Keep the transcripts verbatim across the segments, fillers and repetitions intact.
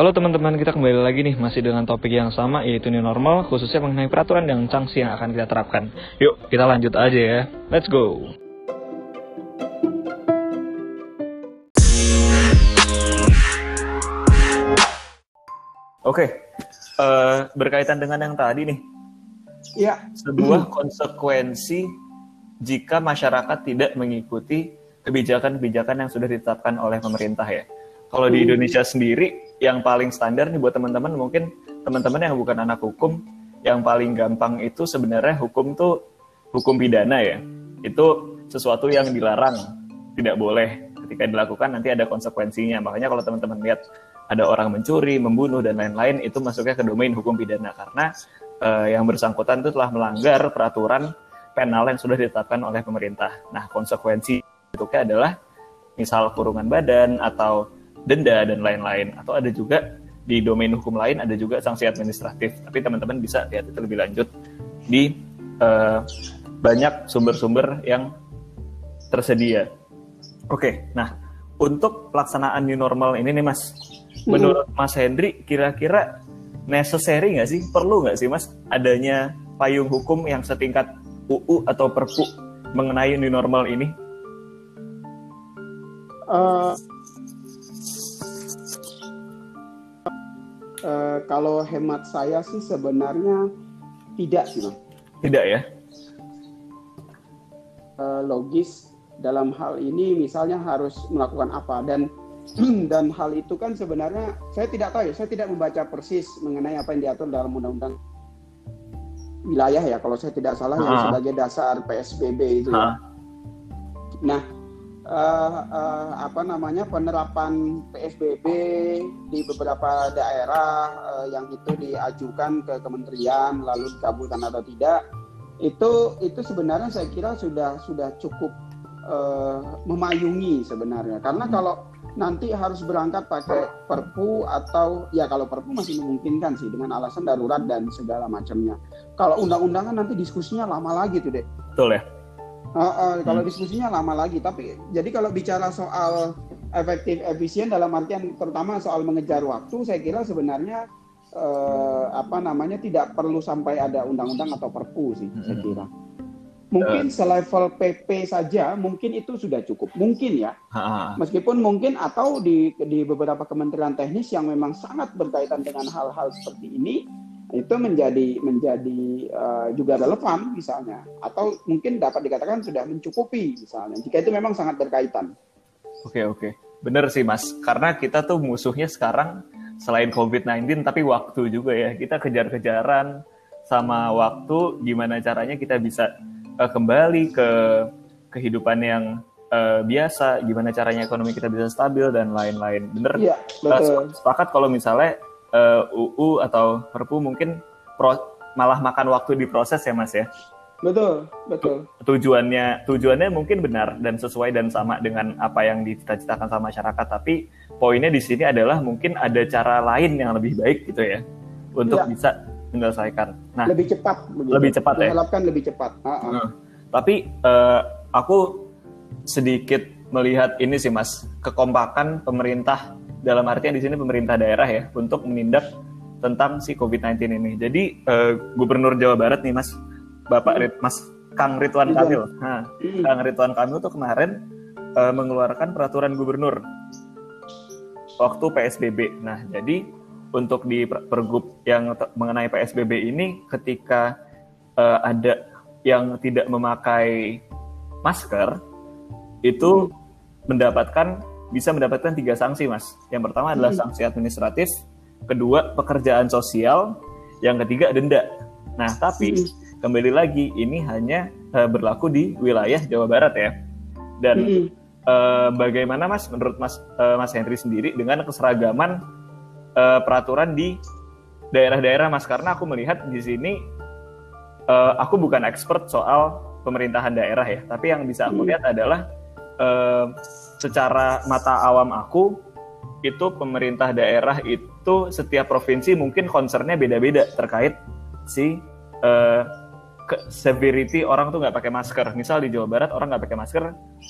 Halo teman-teman, kita kembali lagi nih, masih dengan topik yang sama, yaitu new normal, khususnya mengenai peraturan dan sanksi yang akan kita terapkan. Yuk, kita lanjut aja ya. Let's go! Oke, uh, berkaitan dengan yang tadi nih. Ya. Sebuah konsekuensi jika masyarakat tidak mengikuti kebijakan-kebijakan yang sudah ditetapkan oleh pemerintah ya. Kalau di Indonesia sendiri, yang paling standar nih buat teman-teman, mungkin teman-teman yang bukan anak hukum, yang paling gampang itu sebenarnya hukum tuh hukum pidana ya. Itu sesuatu yang dilarang, tidak boleh. Ketika dilakukan nanti ada konsekuensinya. Makanya kalau teman-teman lihat ada orang mencuri, membunuh, dan lain-lain, itu masuknya ke domain hukum pidana. Karena eh, yang bersangkutan itu telah melanggar peraturan penal yang sudah ditetapkan oleh pemerintah. Nah, konsekuensi itu adalah misal kurungan badan atau denda dan lain-lain, atau ada juga di domain hukum lain ada juga sanksi administratif. Tapi teman-teman bisa lihat itu lebih lanjut di uh, banyak sumber-sumber yang tersedia. Oke, nah untuk pelaksanaan new normal ini nih Mas, hmm. menurut Mas Hendry kira-kira necessary nggak sih, perlu nggak sih Mas adanya payung hukum yang setingkat U U atau Perpu mengenai new normal ini? Uh... Uh, kalau hemat saya sih sebenarnya tidak sih, Mas. Tidak ya? Uh, logis dalam hal ini misalnya harus melakukan apa, dan dan hal itu kan sebenarnya saya tidak tahu ya, saya tidak membaca persis mengenai apa yang diatur dalam undang-undang wilayah ya, kalau saya tidak salah, yang sebagai dasar P S B B itu. Ya. Nah. Uh, uh, apa namanya penerapan P S B B di beberapa daerah uh, yang itu diajukan ke kementerian lalu dikabulkan atau tidak, itu itu sebenarnya saya kira sudah sudah cukup uh, memayungi sebenarnya, karena kalau nanti harus berangkat pakai perpu atau ya kalau perpu masih memungkinkan sih dengan alasan darurat dan segala macamnya. Kalau undang-undangan nanti diskusinya lama lagi tuh deh. Betul ya. Uh, uh, kalau hmm. diskusinya lama lagi, tapi jadi kalau bicara soal efektif efisien dalam artian terutama soal mengejar waktu, saya kira sebenarnya uh, apa namanya tidak perlu sampai ada undang-undang atau perpu sih, hmm. saya kira. Mungkin uh. selevel P P saja, mungkin itu sudah cukup, mungkin ya. Ha. Meskipun mungkin atau di di beberapa kementerian teknis yang memang sangat berkaitan dengan hal-hal seperti ini, itu menjadi menjadi uh, juga relevan misalnya, atau mungkin dapat dikatakan sudah mencukupi misalnya jika itu memang sangat berkaitan. Oke oke, benar sih Mas, karena kita tuh musuhnya sekarang selain covid sembilan belas tapi waktu juga ya, kita kejar-kejaran sama waktu, gimana caranya kita bisa uh, kembali ke kehidupan yang uh, biasa, gimana caranya ekonomi kita bisa stabil dan lain-lain. Benar ya, betul. Sepakat kalau misalnya Uh, U U atau Perpu mungkin pro, malah makan waktu di proses ya Mas ya. Betul, betul. Tujuannya tujuannya mungkin benar dan sesuai dan sama dengan apa yang dicita-citakan sama masyarakat, tapi poinnya di sini adalah mungkin ada cara lain yang lebih baik gitu ya untuk ya. bisa menyelesaikan. Nah, lebih cepat begitu. Lebih cepat ya. Diharapkan lebih cepat. Uh-huh. Uh, tapi uh, aku sedikit melihat ini sih Mas, kekompakan pemerintah. Dalam artian di sini pemerintah daerah ya, untuk menindak tentang si covid sembilan belas ini. Jadi eh, Gubernur Jawa Barat nih Mas, Bapak Rid, Mas Kang Ridwan Kamil. Nah, Kang Ridwan Kamil tuh kemarin eh, mengeluarkan peraturan gubernur waktu P S B B. Nah, jadi untuk di pergub yang mengenai P S B B ini, ketika eh, ada yang tidak memakai masker itu mendapatkan bisa mendapatkan tiga sanksi Mas. Yang pertama adalah hmm. sanksi administratif, kedua pekerjaan sosial, yang ketiga denda. Nah, tapi hmm. kembali lagi ini hanya uh, berlaku di wilayah Jawa Barat ya. Dan hmm. uh, bagaimana Mas menurut Mas uh, Mas Hendry sendiri dengan keseragaman uh, peraturan di daerah-daerah Mas, karena aku melihat di sini uh, aku bukan expert soal pemerintahan daerah ya, tapi yang bisa aku hmm. lihat adalah Uh, secara mata awam aku itu pemerintah daerah itu setiap provinsi mungkin concernnya beda-beda terkait si uh, severity orang tuh nggak pakai masker. Misal di Jawa Barat orang nggak pakai masker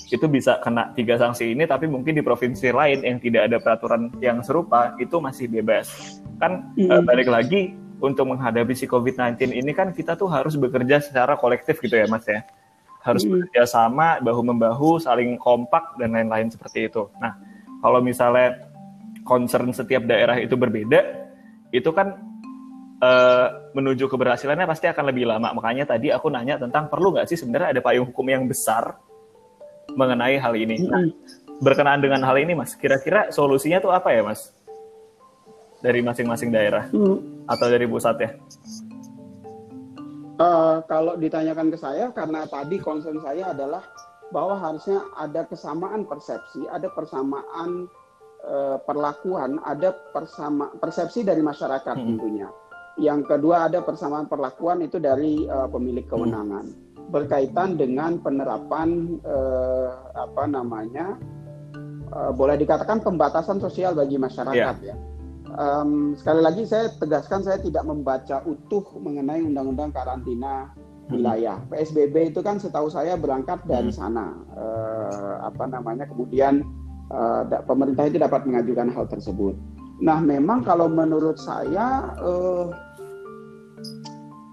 itu bisa kena tiga sanksi ini, tapi mungkin di provinsi lain yang tidak ada peraturan yang serupa itu masih bebas. Kan mm. uh, balik lagi untuk menghadapi si covid sembilan belas ini kan kita tuh harus bekerja secara kolektif gitu ya Mas ya. Harus mm. bekerja sama, bahu-membahu, saling kompak dan lain-lain seperti itu. Nah, kalau misalnya concern setiap daerah itu berbeda, itu kan uh, menuju keberhasilannya pasti akan lebih lama. Makanya tadi aku nanya tentang perlu nggak sih sebenarnya ada payung hukum yang besar mengenai hal ini. Nah, berkenaan dengan hal ini, Mas, kira-kira solusinya tuh apa ya, Mas? Dari masing-masing daerah hmm. atau dari pusat ya? Uh, kalau ditanyakan ke saya, karena tadi concern saya adalah bahwa harusnya ada kesamaan persepsi, ada persamaan perlakuan, ada persama, persepsi dari masyarakat hmm. tentunya. Yang kedua ada persamaan perlakuan itu dari uh, pemilik kewenangan hmm. berkaitan dengan penerapan uh, apa namanya uh, boleh dikatakan pembatasan sosial bagi masyarakat yeah. ya. Um, sekali lagi saya tegaskan saya tidak membaca utuh mengenai undang-undang karantina wilayah. Hmm. P S B B itu kan setahu saya berangkat dari hmm. sana uh, apa namanya kemudian Uh, pemerintah itu dapat mengajukan hal tersebut. Nah, memang kalau menurut saya uh,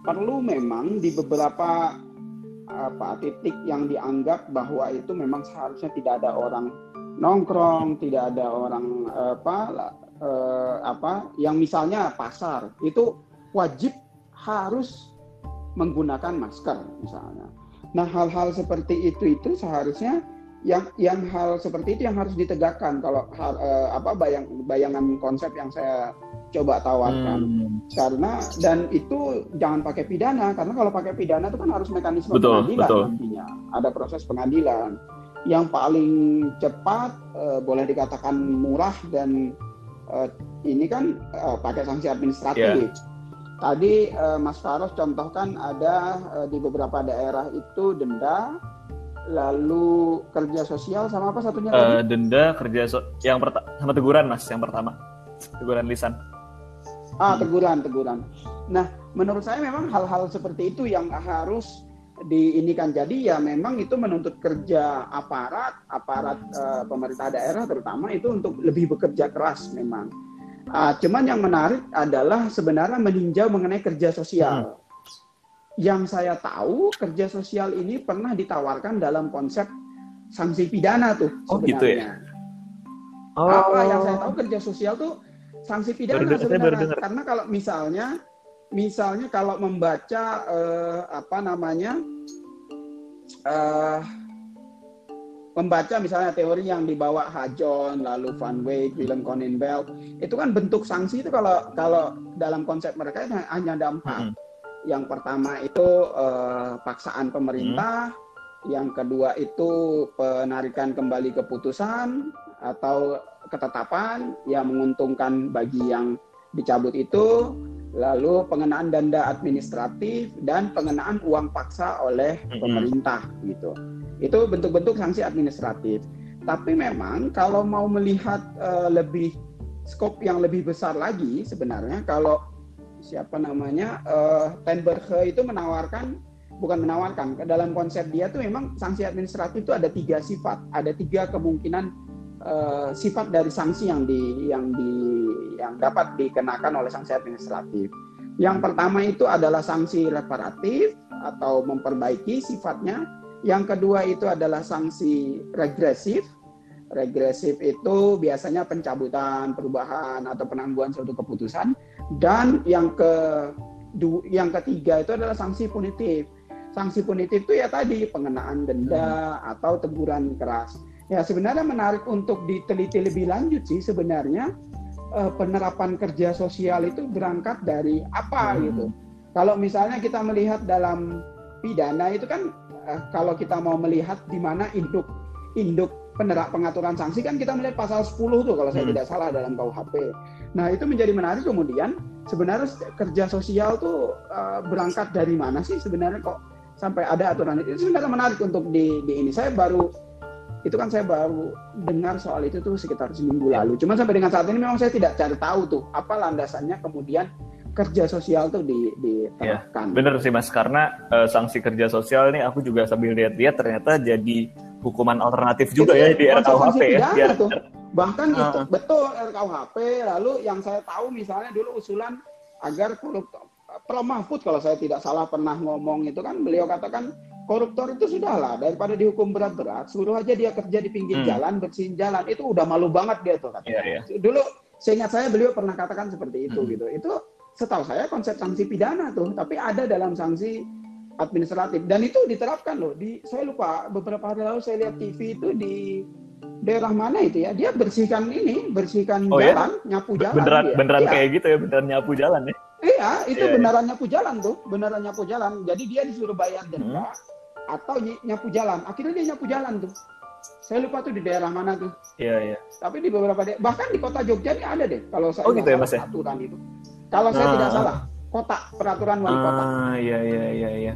perlu memang di beberapa apa, titik yang dianggap bahwa itu memang seharusnya tidak ada orang nongkrong, tidak ada orang apa uh, apa yang misalnya pasar itu wajib harus menggunakan masker misalnya. Nah, hal-hal seperti itu itu seharusnya yang yang hal seperti itu yang harus ditegakkan kalau hal, eh, apa bayang, bayangan konsep yang saya coba tawarkan hmm. karena dan itu jangan pakai pidana karena kalau pakai pidana itu kan harus mekanisme betul, pengadilan betul. Nantinya ada proses pengadilan yang paling cepat eh, boleh dikatakan murah dan eh, ini kan eh, pakai sanksi administratif yeah. Tadi eh, Mas Faros contohkan ada eh, di beberapa daerah itu denda, lalu kerja sosial sama apa satunya uh, tadi? Denda, kerja so- yang perta- sama teguran Mas, yang pertama teguran lisan. Ah teguran, teguran. Nah menurut saya memang hal-hal seperti itu yang harus diinikan. Jadi ya memang itu menuntut kerja aparat, aparat uh, pemerintah daerah terutama itu untuk lebih bekerja keras memang. Uh, cuman yang menarik adalah sebenarnya meninjau mengenai kerja sosial. Hmm. Yang saya tahu kerja sosial ini pernah ditawarkan dalam konsep sanksi pidana tuh sebenarnya. Oh gitu ya. Oh. Apa yang saya tahu kerja sosial tuh sanksi pidana baru, sebenarnya karena kalau misalnya misalnya kalau membaca eh, apa namanya eh, membaca misalnya teori yang dibawa Hajon lalu Van Weeg, Willem Coninbel itu kan bentuk sanksi itu kalau kalau dalam konsep mereka hanya ada empat. Hmm. Yang pertama itu eh, paksaan pemerintah, hmm. yang kedua itu penarikan kembali keputusan atau ketetapan yang menguntungkan bagi yang dicabut itu, lalu pengenaan denda administratif dan pengenaan uang paksa oleh pemerintah hmm. gitu. Itu bentuk-bentuk sanksi administratif. Tapi memang kalau mau melihat eh, lebih skop yang lebih besar lagi sebenarnya kalau siapa namanya uh, Ten Berge itu menawarkan bukan menawarkan dalam konsep dia tuh memang sanksi administratif itu ada tiga sifat, ada tiga kemungkinan uh, sifat dari sanksi yang di yang di yang dapat dikenakan oleh sanksi administratif. Yang pertama itu adalah sanksi reparatif atau memperbaiki sifatnya. Yang kedua itu adalah sanksi regresif. Regresif itu biasanya pencabutan, perubahan atau penangguhan suatu keputusan. Dan yang ke yang ketiga itu adalah sanksi punitif. Sanksi punitif itu ya tadi pengenaan denda hmm. atau teguran keras. Ya sebenarnya menarik untuk diteliti lebih lanjut sih sebenarnya eh, penerapan kerja sosial itu berangkat dari apa hmm. gitu. Kalau misalnya kita melihat dalam pidana itu kan eh, kalau kita mau melihat di mana induk induk penerap pengaturan sanksi kan kita melihat pasal sepuluh tuh kalau saya hmm. tidak salah dalam K U H P. Nah itu menjadi menarik kemudian sebenarnya kerja sosial tuh uh, berangkat dari mana sih sebenarnya kok sampai ada aturan itu sebenarnya menarik untuk di, di ini. Saya baru itu kan saya baru dengar soal itu tuh sekitar seminggu lalu. Cuman sampai dengan saat ini memang saya tidak cari tahu tuh apa landasannya kemudian kerja sosial tuh di, diterapkan. Ya, bener sih Mas, karena uh, sanksi kerja sosial ini aku juga sambil lihat-lihat ternyata jadi hukuman alternatif juga itu, ya di R K U H P ya. Ya. Bahkan uh. itu betul R K U H P. Lalu yang saya tahu misalnya dulu usulan agar koruptor, Prof Mahfud kalau saya tidak salah pernah ngomong itu kan, beliau katakan koruptor itu sudahlah daripada dihukum berat-berat, suruh aja dia kerja di pinggir hmm. jalan bersihin jalan, itu udah malu banget dia tuh katanya. Yeah, yeah. Dulu seingat saya beliau pernah katakan seperti itu hmm. gitu. Itu setahu saya konsep sanksi pidana tuh, tapi ada dalam sanksi administratif dan itu diterapkan loh. Di, saya lupa beberapa hari lalu saya lihat T V itu di daerah mana itu ya, dia bersihkan ini, bersihkan oh, jalan, ya? Nyapu jalan. Beneran, dia. beneran iya. kayak gitu ya, beneran nyapu jalan ya? Iya, itu yeah, beneran yeah. nyapu jalan tuh, beneran nyapu jalan. Jadi dia disuruh bayar denda hmm. atau nyapu jalan. Akhirnya dia nyapu jalan tuh. Saya lupa tuh di daerah mana tuh. Iya, iya. Tapi di beberapa daerah, bahkan di kota Jogja ini ada deh kalau saya oh, gitu ya, Mas, ya? Aturan itu. Kalau saya ah. tidak salah, kota, peraturan wali kota. Ah, iya, iya, iya, iya.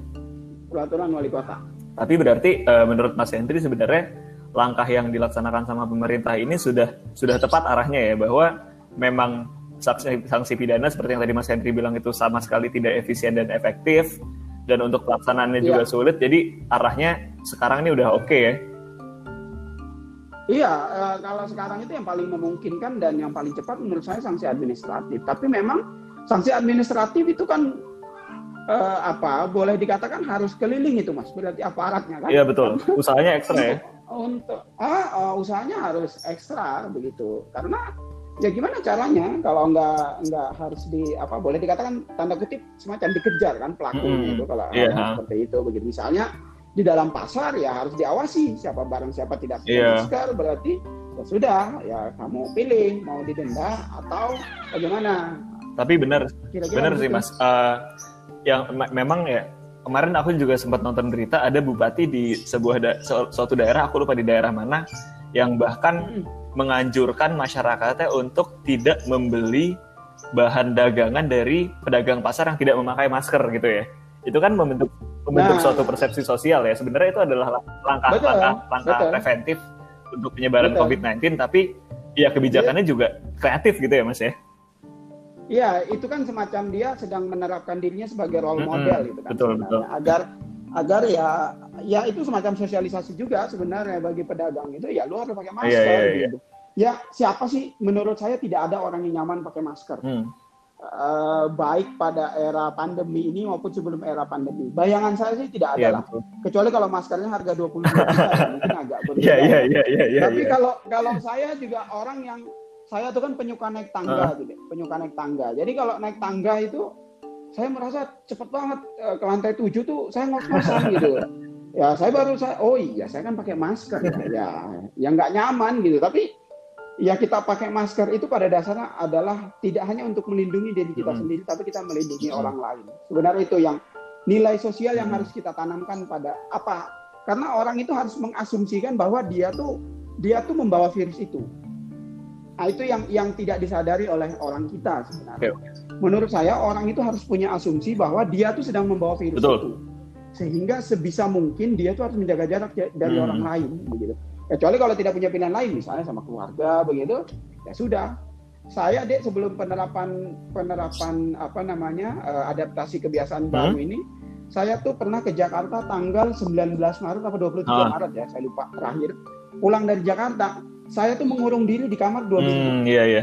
Peraturan wali kota. Tapi berarti uh, menurut Mas Hendri sebenarnya langkah yang dilaksanakan sama pemerintah ini sudah sudah tepat arahnya ya, bahwa memang sanksi, sanksi pidana seperti yang tadi Mas Hendri bilang itu sama sekali tidak efisien dan efektif, dan untuk pelaksanaannya iya. juga sulit. Jadi arahnya sekarang ini udah oke okay ya. Iya, e, kalau sekarang itu yang paling memungkinkan dan yang paling cepat menurut saya sanksi administratif. Tapi memang sanksi administratif itu kan e, apa? Boleh dikatakan harus keliling itu, Mas. Berarti aparatnya kan? Iya betul. Usahanya ekstra ya. Untuk ah, usahanya harus ekstra begitu. Karena ya gimana caranya kalau nggak nggak harus di apa? Boleh dikatakan tanda kutip semacam dikejar kan pelakunya hmm, itu kalau yeah. seperti itu begitu. Misalnya di dalam pasar ya harus diawasi siapa barang siapa tidak pakai masker yeah. berarti ya sudah ya kamu pilih mau didenda atau bagaimana. Tapi benar benar sih Mas, uh, yang me- memang ya kemarin aku juga sempat nonton berita ada bupati di sebuah da- su- suatu daerah, aku lupa di daerah mana, yang bahkan hmm. menganjurkan masyarakatnya untuk tidak membeli bahan dagangan dari pedagang pasar yang tidak memakai masker gitu ya. Itu kan membentuk membentuk nah, suatu persepsi sosial ya. Sebenarnya itu adalah langkah betul, langkah langkah betul. preventif untuk penyebaran betul. covid sembilan belas, tapi ya kebijakannya betul. juga kreatif gitu ya Mas ya. Iya, itu kan semacam dia sedang menerapkan dirinya sebagai role model hmm, gitu kan. Betul, betul. Agar agar ya ya itu semacam sosialisasi juga sebenarnya bagi pedagang itu ya lu harus pakai masker yeah, yeah, yeah. gitu. Ya, siapa sih menurut saya tidak ada orang yang nyaman pakai masker. Hmm. Uh, baik pada era pandemi ini maupun sebelum era pandemi. Bayangan saya sih tidak ada yeah, lah. Betul. Kecuali kalau maskernya harga dua puluh ribu mungkin agak berbeda. Yeah, yeah, yeah, yeah, yeah, Tapi yeah. kalau kalau saya juga orang yang saya tuh kan penyuka naik tangga uh. gitu, penyuka naik tangga. Jadi kalau naik tangga itu saya merasa cepet banget ke lantai tujuh tuh saya ngos-ngosan gitu. Ya, saya baru saya oh iya, saya kan pakai masker ya. Ya, ya nggak nyaman gitu, tapi ya kita pakai masker itu pada dasarnya adalah tidak hanya untuk melindungi diri kita hmm. sendiri, tapi kita melindungi hmm. orang lain. Sebenarnya itu yang nilai sosial yang hmm. harus kita tanamkan pada apa? Karena orang itu harus mengasumsikan bahwa dia tuh dia tuh membawa virus itu. Nah, itu yang yang tidak disadari oleh orang kita sebenarnya. Okay. Menurut saya orang itu harus punya asumsi bahwa dia tuh sedang membawa virus Betul. itu, sehingga sebisa mungkin dia tuh harus menjaga jarak dari hmm. orang lain, begitu. Kecuali kalau tidak punya pilihan lain, misalnya sama keluarga begitu, ya sudah. Saya dek sebelum penerapan penerapan apa namanya adaptasi kebiasaan hmm? baru ini, saya tuh pernah ke Jakarta tanggal sembilan belas Maret atau dua puluh tiga ah. Maret ya, saya lupa terakhir. Pulang dari Jakarta, saya tuh mengurung diri di kamar dua minggu. Hmm, iya iya.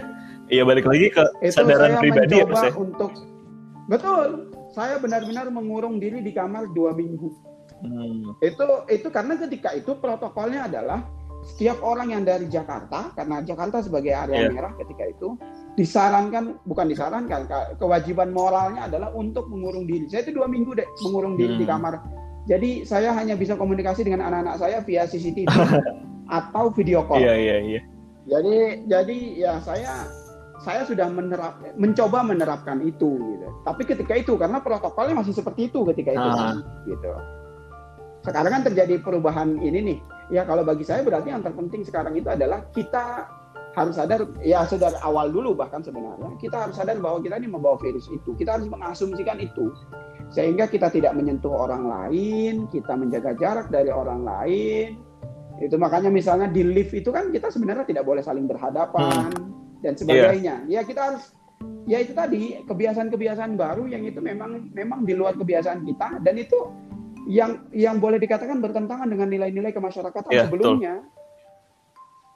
Iya balik lagi ke kesadaran pribadi ya Mas ya. Untuk betul, saya benar-benar mengurung diri di kamar dua minggu. Hmm. Itu itu karena ketika itu protokolnya adalah setiap orang yang dari Jakarta, karena Jakarta sebagai area yeah. merah ketika itu disarankan, bukan disarankan, kewajiban moralnya adalah untuk mengurung diri. Saya itu dua minggu deh mengurung diri hmm. di kamar. Jadi saya hanya bisa komunikasi dengan anak-anak saya via C C T V atau video call. Iya yeah, iya yeah, iya. Yeah. Jadi jadi ya saya saya sudah menerap, mencoba menerapkan itu gitu. Tapi ketika itu karena protokolnya masih seperti itu ketika itu uh-huh. gitu. Sekarang kan terjadi perubahan ini nih. Ya kalau bagi saya berarti yang terpenting sekarang itu adalah kita harus sadar, ya sadar awal dulu bahkan sebenarnya. Kita harus sadar bahwa kita ini membawa virus itu. Kita harus mengasumsikan itu. Sehingga kita tidak menyentuh orang lain, kita menjaga jarak dari orang lain. Itu makanya misalnya di lift itu kan kita sebenarnya tidak boleh saling berhadapan hmm. dan sebagainya. Yeah. Ya kita harus ya itu tadi kebiasaan-kebiasaan baru yang itu memang memang di luar kebiasaan kita, dan itu yang yang boleh dikatakan bertentangan dengan nilai-nilai kemasyarakatan ya, sebelumnya.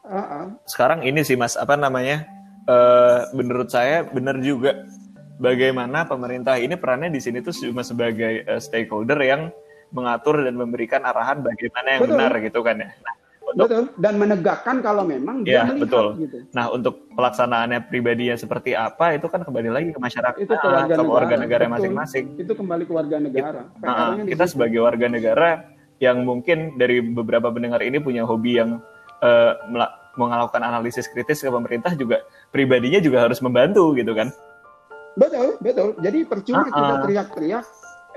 Uh-uh. Sekarang ini sih Mas, apa namanya? Uh, menurut saya benar juga. Bagaimana pemerintah ini perannya di sini tuh cuma sebagai uh, stakeholder yang mengatur dan memberikan arahan bagaimana yang betul. Benar gitu kan ya. Nah, untuk, betul. Dan menegakkan kalau memang dia ya, melihat betul. Gitu. Nah, untuk pelaksanaannya pribadinya seperti apa itu kan kembali lagi ke masyarakat, itu ke warga negara, warga negara masing-masing. Itu kembali ke warga negara. It, uh, kita disitu. Sebagai warga negara yang mungkin dari beberapa pendengar ini punya hobi yang uh, melakukan analisis kritis ke pemerintah, juga pribadinya juga harus membantu gitu kan. Betul, betul. Jadi percuma uh-uh. kita teriak-teriak,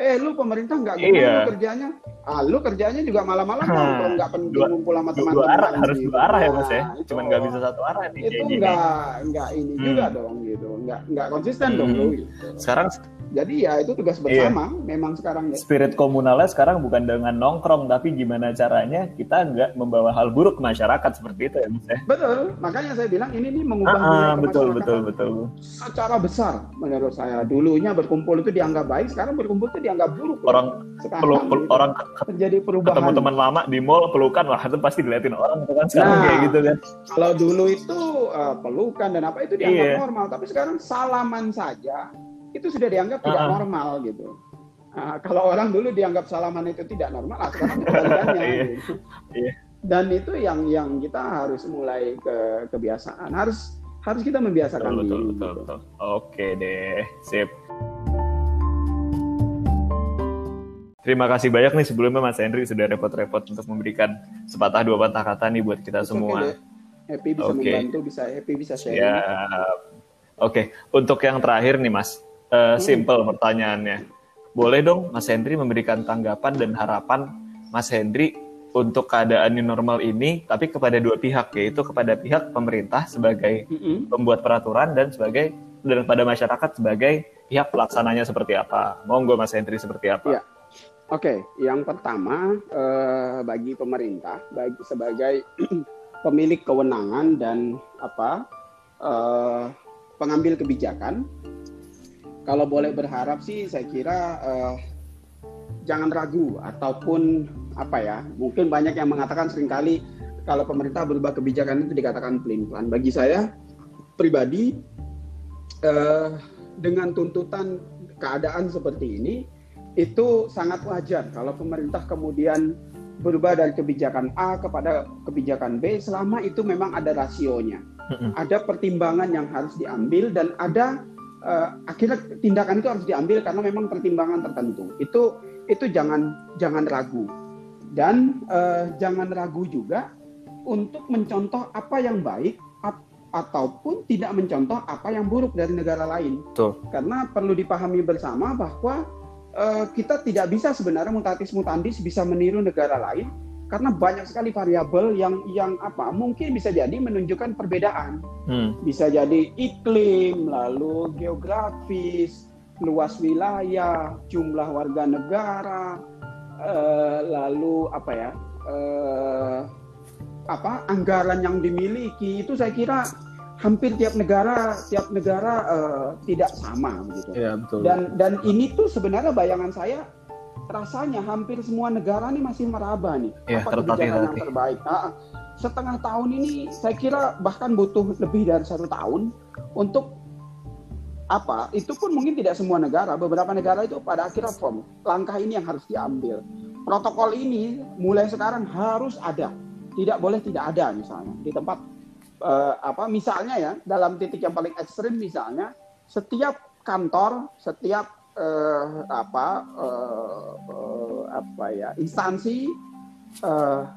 eh lu pemerintah nggak guna iya. lu kerjanya, ah lu kerjanya juga malam-malam hmm. kalau nggak penting ngumpul sama teman-teman. Dua arah, harus dua arah ya Mas ya, cuman nggak bisa satu arah nih. Itu nggak nggak ini hmm. juga dong gitu, nggak nggak konsisten hmm. dong lu. Gitu. Sekarang, jadi ya itu tugas bersama, iya. memang sekarang. Ya. Spirit komunalnya sekarang bukan dengan nongkrong, tapi gimana caranya kita nggak membawa hal buruk ke masyarakat seperti itu ya Mas ya. Betul, makanya saya bilang ini nih mengubah ah, betul, betul, betul. Secara besar menurut saya, dulunya berkumpul itu dianggap baik, sekarang berkumpul itu dianggak buruk. Orang kan? Peluk, peluk, gitu. Orang terjadi perubahan. Ketemu teman lama di mall pelukan, wah itu pasti dilihatin orang kan sekarang nah, kayak gitu kan. Kalau dulu itu uh, pelukan dan apa itu dianggap iya. normal, tapi sekarang salaman saja itu sudah dianggap uh-huh. tidak normal gitu. Uh, kalau orang dulu dianggap salaman itu tidak normal, nah, sekarang kebalikannya. gitu. Iya. Dan itu yang yang kita harus mulai ke kebiasaan, harus harus kita membiasakan betul, diri. Betul, betul, gitu. betul. Oke deh, sip. Terima kasih banyak nih sebelumnya Mas Henry sudah repot-repot untuk memberikan sepatah dua patah kata nih buat kita It's semua. Okay, happy bisa okay. membantu, bisa happy bisa sharing. Ya. Oke, okay. Untuk yang terakhir nih Mas, uh, hmm. simple pertanyaannya. Boleh dong Mas Henry memberikan tanggapan dan harapan Mas Henry untuk keadaan new normal ini, tapi kepada dua pihak, yaitu kepada pihak pemerintah sebagai hmm. pembuat peraturan dan sebagai dan pada masyarakat sebagai pihak pelaksananya seperti apa. Monggo Mas Henry seperti apa? Ya. Oke, okay, yang pertama eh, bagi pemerintah, bagi sebagai pemilik kewenangan dan apa eh, pengambil kebijakan, kalau boleh berharap sih, saya kira eh, jangan ragu ataupun apa ya, mungkin banyak yang mengatakan seringkali kalau pemerintah berubah kebijakan itu dikatakan pelin-pelan. Bagi saya pribadi eh, dengan tuntutan keadaan seperti ini, itu sangat wajar kalau pemerintah kemudian berubah dari kebijakan A kepada kebijakan B, selama itu memang ada rasionya, ada pertimbangan yang harus diambil, dan ada uh, akhirnya tindakan itu harus diambil karena memang pertimbangan tertentu. Itu itu jangan jangan ragu, dan uh, jangan ragu juga untuk mencontoh apa yang baik ataupun tidak mencontoh apa yang buruk dari negara lain. Tuh. Karena perlu dipahami bersama bahwa kita tidak bisa sebenarnya mutatis mutandis bisa meniru negara lain karena banyak sekali variabel yang yang apa mungkin bisa jadi menunjukkan perbedaan, hmm. bisa jadi iklim, lalu geografis, luas wilayah, jumlah warga negara, eh, lalu apa ya eh, apa anggaran yang dimiliki. Itu saya kira hampir tiap negara tiap negara uh, tidak sama gitu. Ya, betul. Dan dan ini tuh sebenarnya bayangan saya rasanya hampir semua negara nih masih meraba nih ya, apa kebijakan yang terbaik. Nah, setengah tahun ini saya kira bahkan butuh lebih dari satu tahun untuk apa? Itu pun mungkin tidak semua negara. Beberapa negara itu pada akhirnya firm. Langkah ini yang harus diambil. Protokol ini mulai sekarang harus ada. Tidak boleh tidak ada misalnya di tempat Uh, apa misalnya ya dalam titik yang paling ekstrim misalnya setiap kantor setiap uh, apa uh, uh, apa ya instansi uh,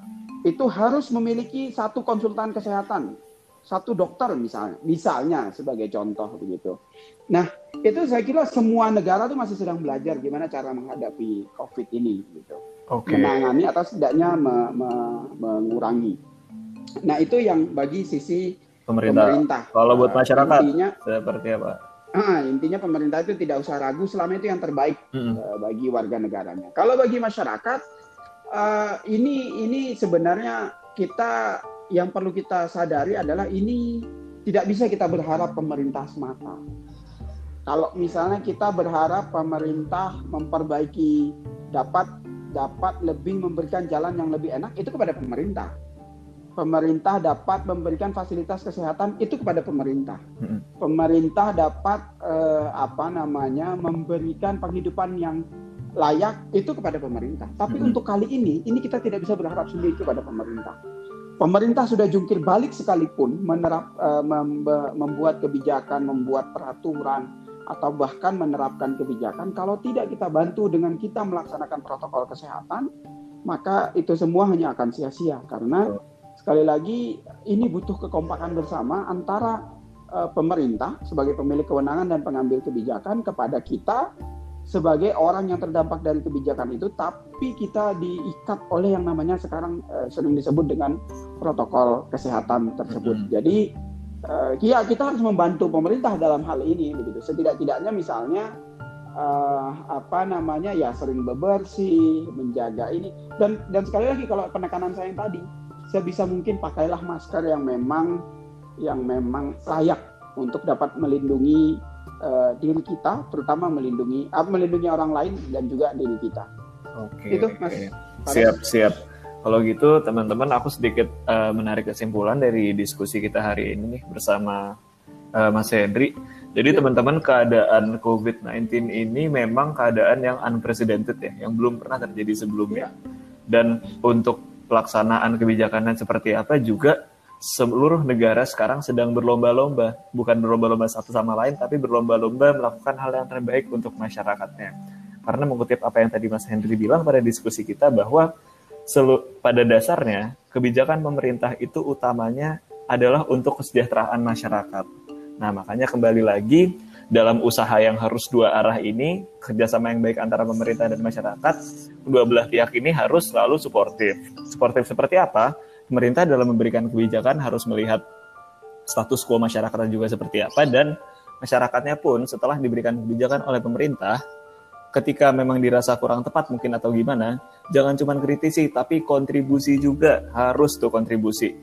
itu harus memiliki satu konsultan kesehatan, satu dokter misalnya misalnya sebagai contoh begitu. Nah itu saya kira semua negara tuh masih sedang belajar gimana cara menghadapi COVID ini gitu, okay. menangani atau setidaknya me- me- mengurangi. Nah itu yang bagi sisi pemerintah. pemerintah. Kalau buat masyarakat, intinya, seperti apa? Uh, intinya pemerintah itu tidak usah ragu selama itu yang terbaik mm-hmm. uh, bagi warga negaranya. Kalau bagi masyarakat, uh, ini ini sebenarnya kita yang perlu kita sadari adalah ini tidak bisa kita berharap pemerintah semata. Kalau misalnya kita berharap pemerintah memperbaiki, dapat dapat lebih memberikan jalan yang lebih enak, itu kepada pemerintah. Pemerintah dapat memberikan fasilitas kesehatan, itu kepada pemerintah. Pemerintah dapat eh, apa namanya memberikan penghidupan yang layak, itu kepada pemerintah. Tapi hmm. untuk kali ini, ini kita tidak bisa berharap sendiri kepada pemerintah. Pemerintah sudah jungkir balik sekalipun menerap, eh, membuat kebijakan, membuat peraturan, atau bahkan menerapkan kebijakan, kalau tidak kita bantu dengan kita melaksanakan protokol kesehatan, maka itu semua hanya akan sia-sia. Karena sekali lagi ini butuh kekompakan bersama antara uh, pemerintah sebagai pemilik kewenangan dan pengambil kebijakan kepada kita sebagai orang yang terdampak dari kebijakan itu, tapi kita diikat oleh yang namanya sekarang uh, sering disebut dengan protokol kesehatan tersebut. Mm-hmm. Jadi Uh, ya kita harus membantu pemerintah dalam hal ini, begitu. Setidak-tidaknya misalnya uh, apa namanya ya sering bebersih, menjaga ini, dan dan sekali lagi kalau penekanan saya yang tadi, sebisa mungkin pakailah masker yang memang yang memang layak untuk dapat melindungi uh, diri kita, terutama melindungi uh, melindungi orang lain dan juga diri kita. Oke. Itu Mas. Siap-siap. Kalau gitu teman-teman, aku sedikit uh, menarik kesimpulan dari diskusi kita hari ini nih bersama uh, Mas Hendry. Jadi teman-teman, keadaan covid sembilan belas ini memang keadaan yang unprecedented ya, yang belum pernah terjadi sebelumnya. Dan untuk pelaksanaan kebijakannya seperti apa juga, seluruh negara sekarang sedang berlomba-lomba, bukan berlomba-lomba satu sama lain, tapi berlomba-lomba melakukan hal yang terbaik untuk masyarakatnya. Karena mengutip apa yang tadi Mas Hendry bilang pada diskusi kita, bahwa pada dasarnya, kebijakan pemerintah itu utamanya adalah untuk kesejahteraan masyarakat. Nah, makanya kembali lagi, dalam usaha yang harus dua arah ini, kerjasama yang baik antara pemerintah dan masyarakat, kedua belah pihak ini harus selalu suportif. Suportif seperti apa? Pemerintah dalam memberikan kebijakan harus melihat status quo masyarakat juga seperti apa, dan masyarakatnya pun setelah diberikan kebijakan oleh pemerintah, ketika memang dirasa kurang tepat mungkin atau gimana, jangan cuma kritisi, tapi kontribusi juga. Harus tuh kontribusi.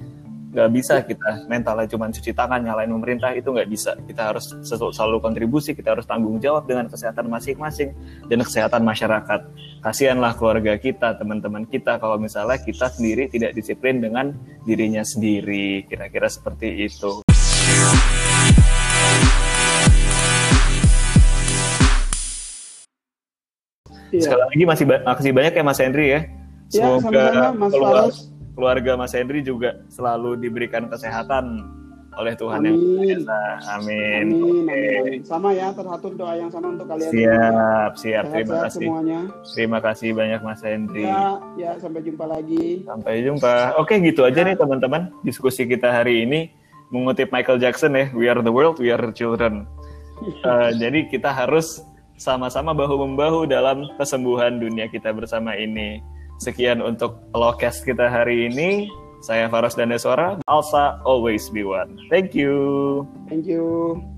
Nggak bisa kita mentalnya cuma cuci tangan, nyalain pemerintah, itu nggak bisa. Kita harus selalu kontribusi, kita harus tanggung jawab dengan kesehatan masing-masing dan kesehatan masyarakat. Kasianlah keluarga kita, teman-teman kita, kalau misalnya kita sendiri tidak disiplin dengan dirinya sendiri. Kira-kira seperti itu. Sekali lagi masih makasih banyak ya Mas Hendry ya. Semoga ya, Mas keluarga, keluarga Mas Hendry juga selalu diberikan kesehatan oleh Tuhan Amin. Yang Maha Esa. Amin. Amin. Okay. Amin. Sama ya, terhatur doa yang sama untuk kalian. Siap, juga. siap. Sehat, terima sehat kasih semuanya. Terima kasih banyak Mas Hendry. Ya, ya, sampai jumpa lagi. Sampai jumpa. Oke, gitu aja ya. Nih teman-teman, diskusi kita hari ini mengutip Michael Jackson ya, "We are the world, we are the children." uh, jadi kita harus sama-sama bahu-membahu dalam kesembuhan dunia kita bersama ini. Sekian untuk podcast kita hari ini. Saya Faros Dhanesora. ALSA always be one. Thank you. Thank you.